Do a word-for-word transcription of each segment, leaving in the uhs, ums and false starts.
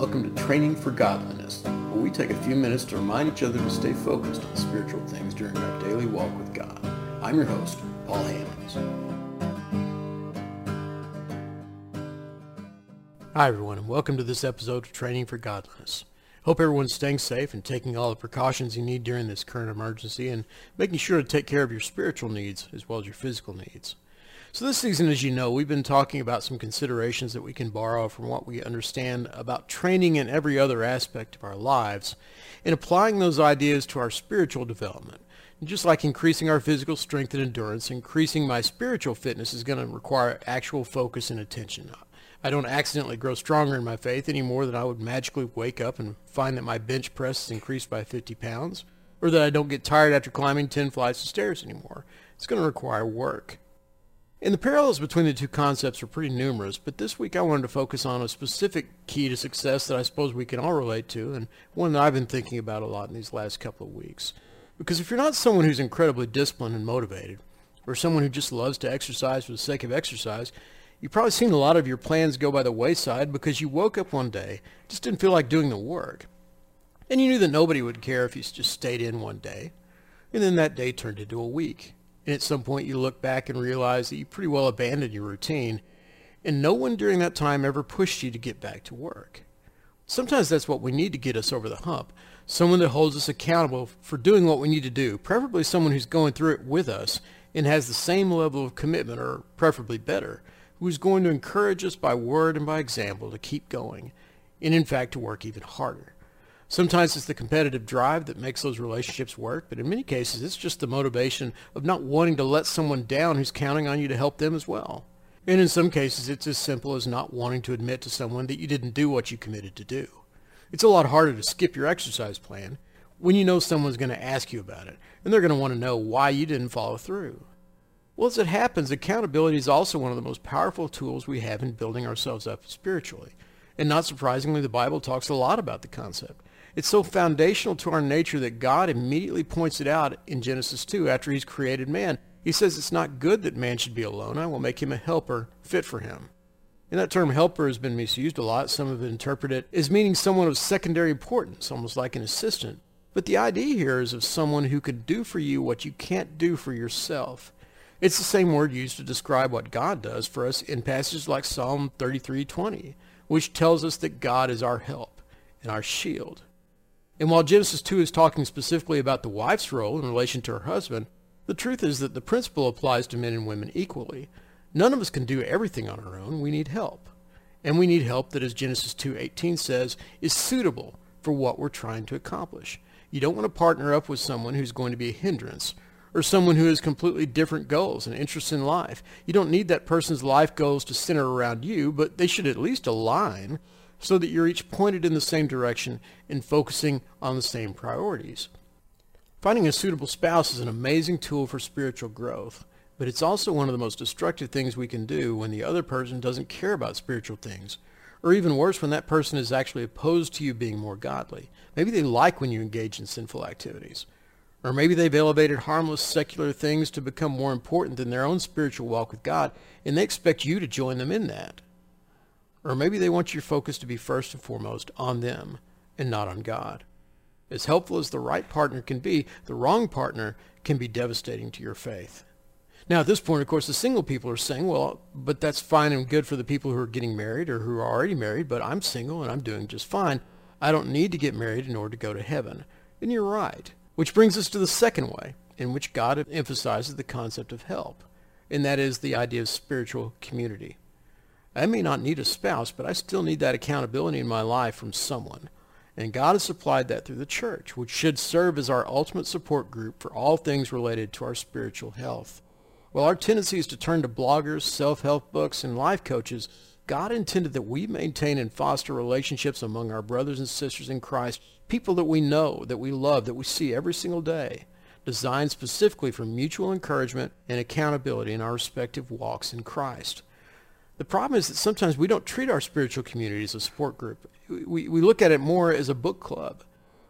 Welcome to Training for Godliness, where we take a few minutes to remind each other to stay focused on spiritual things during our daily walk with God. I'm your host, Paul Hammonds. Hi everyone, and welcome to this episode of Training for Godliness. Hope everyone's staying safe and taking all the precautions you need during this current emergency and making sure to take care of your spiritual needs as well as your physical needs. So this season, as you know, we've been talking about some considerations that we can borrow from what we understand about training in every other aspect of our lives and applying those ideas to our spiritual development. And just like increasing our physical strength and endurance, increasing my spiritual fitness is going to require actual focus and attention. I don't accidentally grow stronger in my faith any more than I would magically wake up and find that my bench press is increased by fifty pounds, or that I don't get tired after climbing ten flights of stairs anymore. It's going to require work. And the parallels between the two concepts are pretty numerous, but this week I wanted to focus on a specific key to success that I suppose we can all relate to, and one that I've been thinking about a lot in these last couple of weeks. Because if you're not someone who's incredibly disciplined and motivated, or someone who just loves to exercise for the sake of exercise, you've probably seen a lot of your plans go by the wayside because you woke up one day, just didn't feel like doing the work. And you knew that nobody would care if you just stayed in one day, and then that day turned into a week. And at some point you look back and realize that you pretty well abandoned your routine, and no one during that time ever pushed you to get back to work. Sometimes that's what we need to get us over the hump, someone that holds us accountable for doing what we need to do, preferably someone who's going through it with us and has the same level of commitment, or preferably better, who's going to encourage us by word and by example to keep going, and in fact to work even harder. Sometimes it's the competitive drive that makes those relationships work, but in many cases it's just the motivation of not wanting to let someone down who's counting on you to help them as well. And in some cases it's as simple as not wanting to admit to someone that you didn't do what you committed to do. It's a lot harder to skip your exercise plan when you know someone's going to ask you about it, and they're going to want to know why you didn't follow through. Well, as it happens, accountability is also one of the most powerful tools we have in building ourselves up spiritually. And not surprisingly, the Bible talks a lot about the concept. It's so foundational to our nature that God immediately points it out in Genesis two after he's created man. He says it's not good that man should be alone. I will make him a helper fit for him. And that term helper has been misused a lot. Some have interpreted it as meaning someone of secondary importance, almost like an assistant. But the idea here is of someone who could do for you what you can't do for yourself. It's the same word used to describe what God does for us in passages like Psalm thirty-three twenty, which tells us that God is our help and our shield. And while Genesis two is talking specifically about the wife's role in relation to her husband, the truth is that the principle applies to men and women equally. None of us can do everything on our own. We need help. And we need help that, as Genesis two eighteen says, is suitable for what we're trying to accomplish. You don't want to partner up with someone who's going to be a hindrance, or someone who has completely different goals and interests in life. You don't need that person's life goals to center around you, but they should at least align so that you're each pointed in the same direction and focusing on the same priorities. Finding a suitable spouse is an amazing tool for spiritual growth, but it's also one of the most destructive things we can do when the other person doesn't care about spiritual things, or even worse, when that person is actually opposed to you being more godly. Maybe they like when you engage in sinful activities, or maybe they've elevated harmless secular things to become more important than their own spiritual walk with God, and they expect you to join them in that. Or maybe they want your focus to be first and foremost on them and not on God. As helpful as the right partner can be, the wrong partner can be devastating to your faith. Now at this point, of course, the single people are saying, well, but that's fine and good for the people who are getting married or who are already married, but I'm single and I'm doing just fine. I don't need to get married in order to go to heaven. And you're right. Which brings us to the second way in which God emphasizes the concept of help, and that is the idea of spiritual community. I may not need a spouse, but I still need that accountability in my life from someone. And God has supplied that through the church, which should serve as our ultimate support group for all things related to our spiritual health. While our tendency is to turn to bloggers, self-help books, and life coaches, God intended that we maintain and foster relationships among our brothers and sisters in Christ, people that we know, that we love, that we see every single day, designed specifically for mutual encouragement and accountability in our respective walks in Christ. The problem is that sometimes we don't treat our spiritual community as a support group. We, we look at it more as a book club.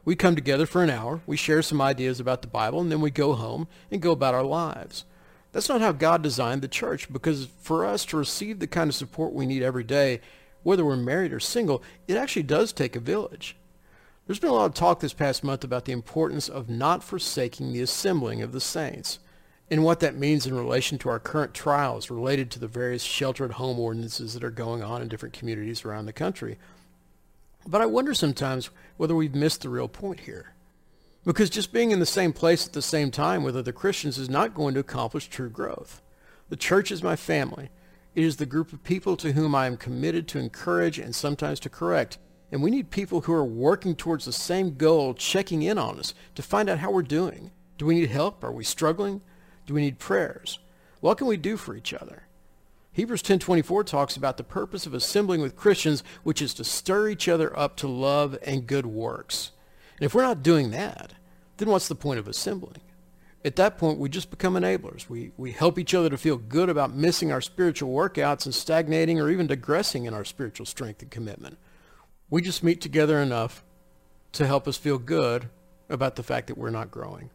We come together for an hour, we share some ideas about the Bible, and then we go home and go about our lives. That's not how God designed the church, because for us to receive the kind of support we need every day, whether we're married or single, it actually does take a village. There's been a lot of talk this past month about the importance of not forsaking the assembling of the saints, and what that means in relation to our current trials related to the various shelter-at-home ordinances that are going on in different communities around the country. But I wonder sometimes whether we've missed the real point here. Because just being in the same place at the same time with other Christians is not going to accomplish true growth. The church is my family. It is the group of people to whom I am committed to encourage and sometimes to correct. And we need people who are working towards the same goal checking in on us to find out how we're doing. Do we need help? Are we struggling? Do we need prayers? What can we do for each other? Hebrews ten twenty-four talks about the purpose of assembling with Christians, which is to stir each other up to love and good works. And if we're not doing that, then what's the point of assembling? At that point, we just become enablers. We, we help each other to feel good about missing our spiritual workouts and stagnating or even digressing in our spiritual strength and commitment. We just meet together enough to help us feel good about the fact that we're not growing.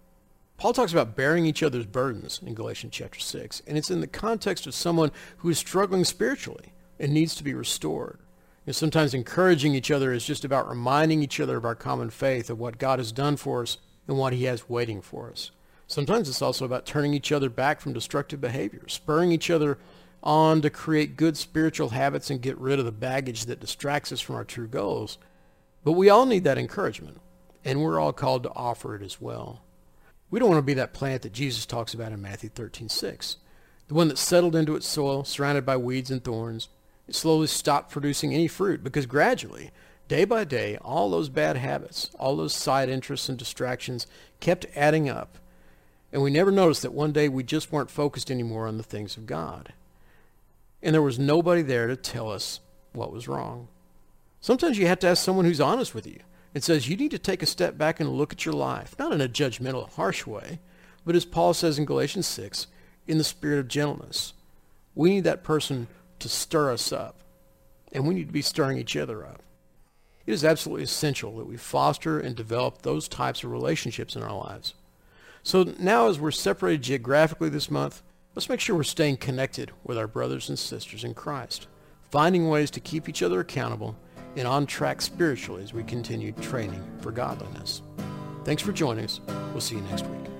Paul talks about bearing each other's burdens in Galatians chapter six, and it's in the context of someone who is struggling spiritually and needs to be restored. You know, sometimes encouraging each other is just about reminding each other of our common faith, of what God has done for us and what he has waiting for us. Sometimes it's also about turning each other back from destructive behavior, spurring each other on to create good spiritual habits and get rid of the baggage that distracts us from our true goals. But we all need that encouragement, and we're all called to offer it as well. We don't want to be that plant that Jesus talks about in Matthew thirteen six, the one that settled into its soil, surrounded by weeds and thorns. It slowly stopped producing any fruit because gradually, day by day, all those bad habits, all those side interests and distractions kept adding up. And we never noticed that one day we just weren't focused anymore on the things of God. And there was nobody there to tell us what was wrong. Sometimes you have to ask someone who's honest with you. It says you need to take a step back and look at your life, not in a judgmental, harsh way, but as Paul says in Galatians six, in the spirit of gentleness. We need that person to stir us up, and we need to be stirring each other up. It is absolutely essential that we foster and develop those types of relationships in our lives. So now, as we're separated geographically this month, let's make sure we're staying connected with our brothers and sisters in Christ, finding ways to keep each other accountable and on track spiritually as we continue training for godliness. Thanks for joining us. We'll see you next week.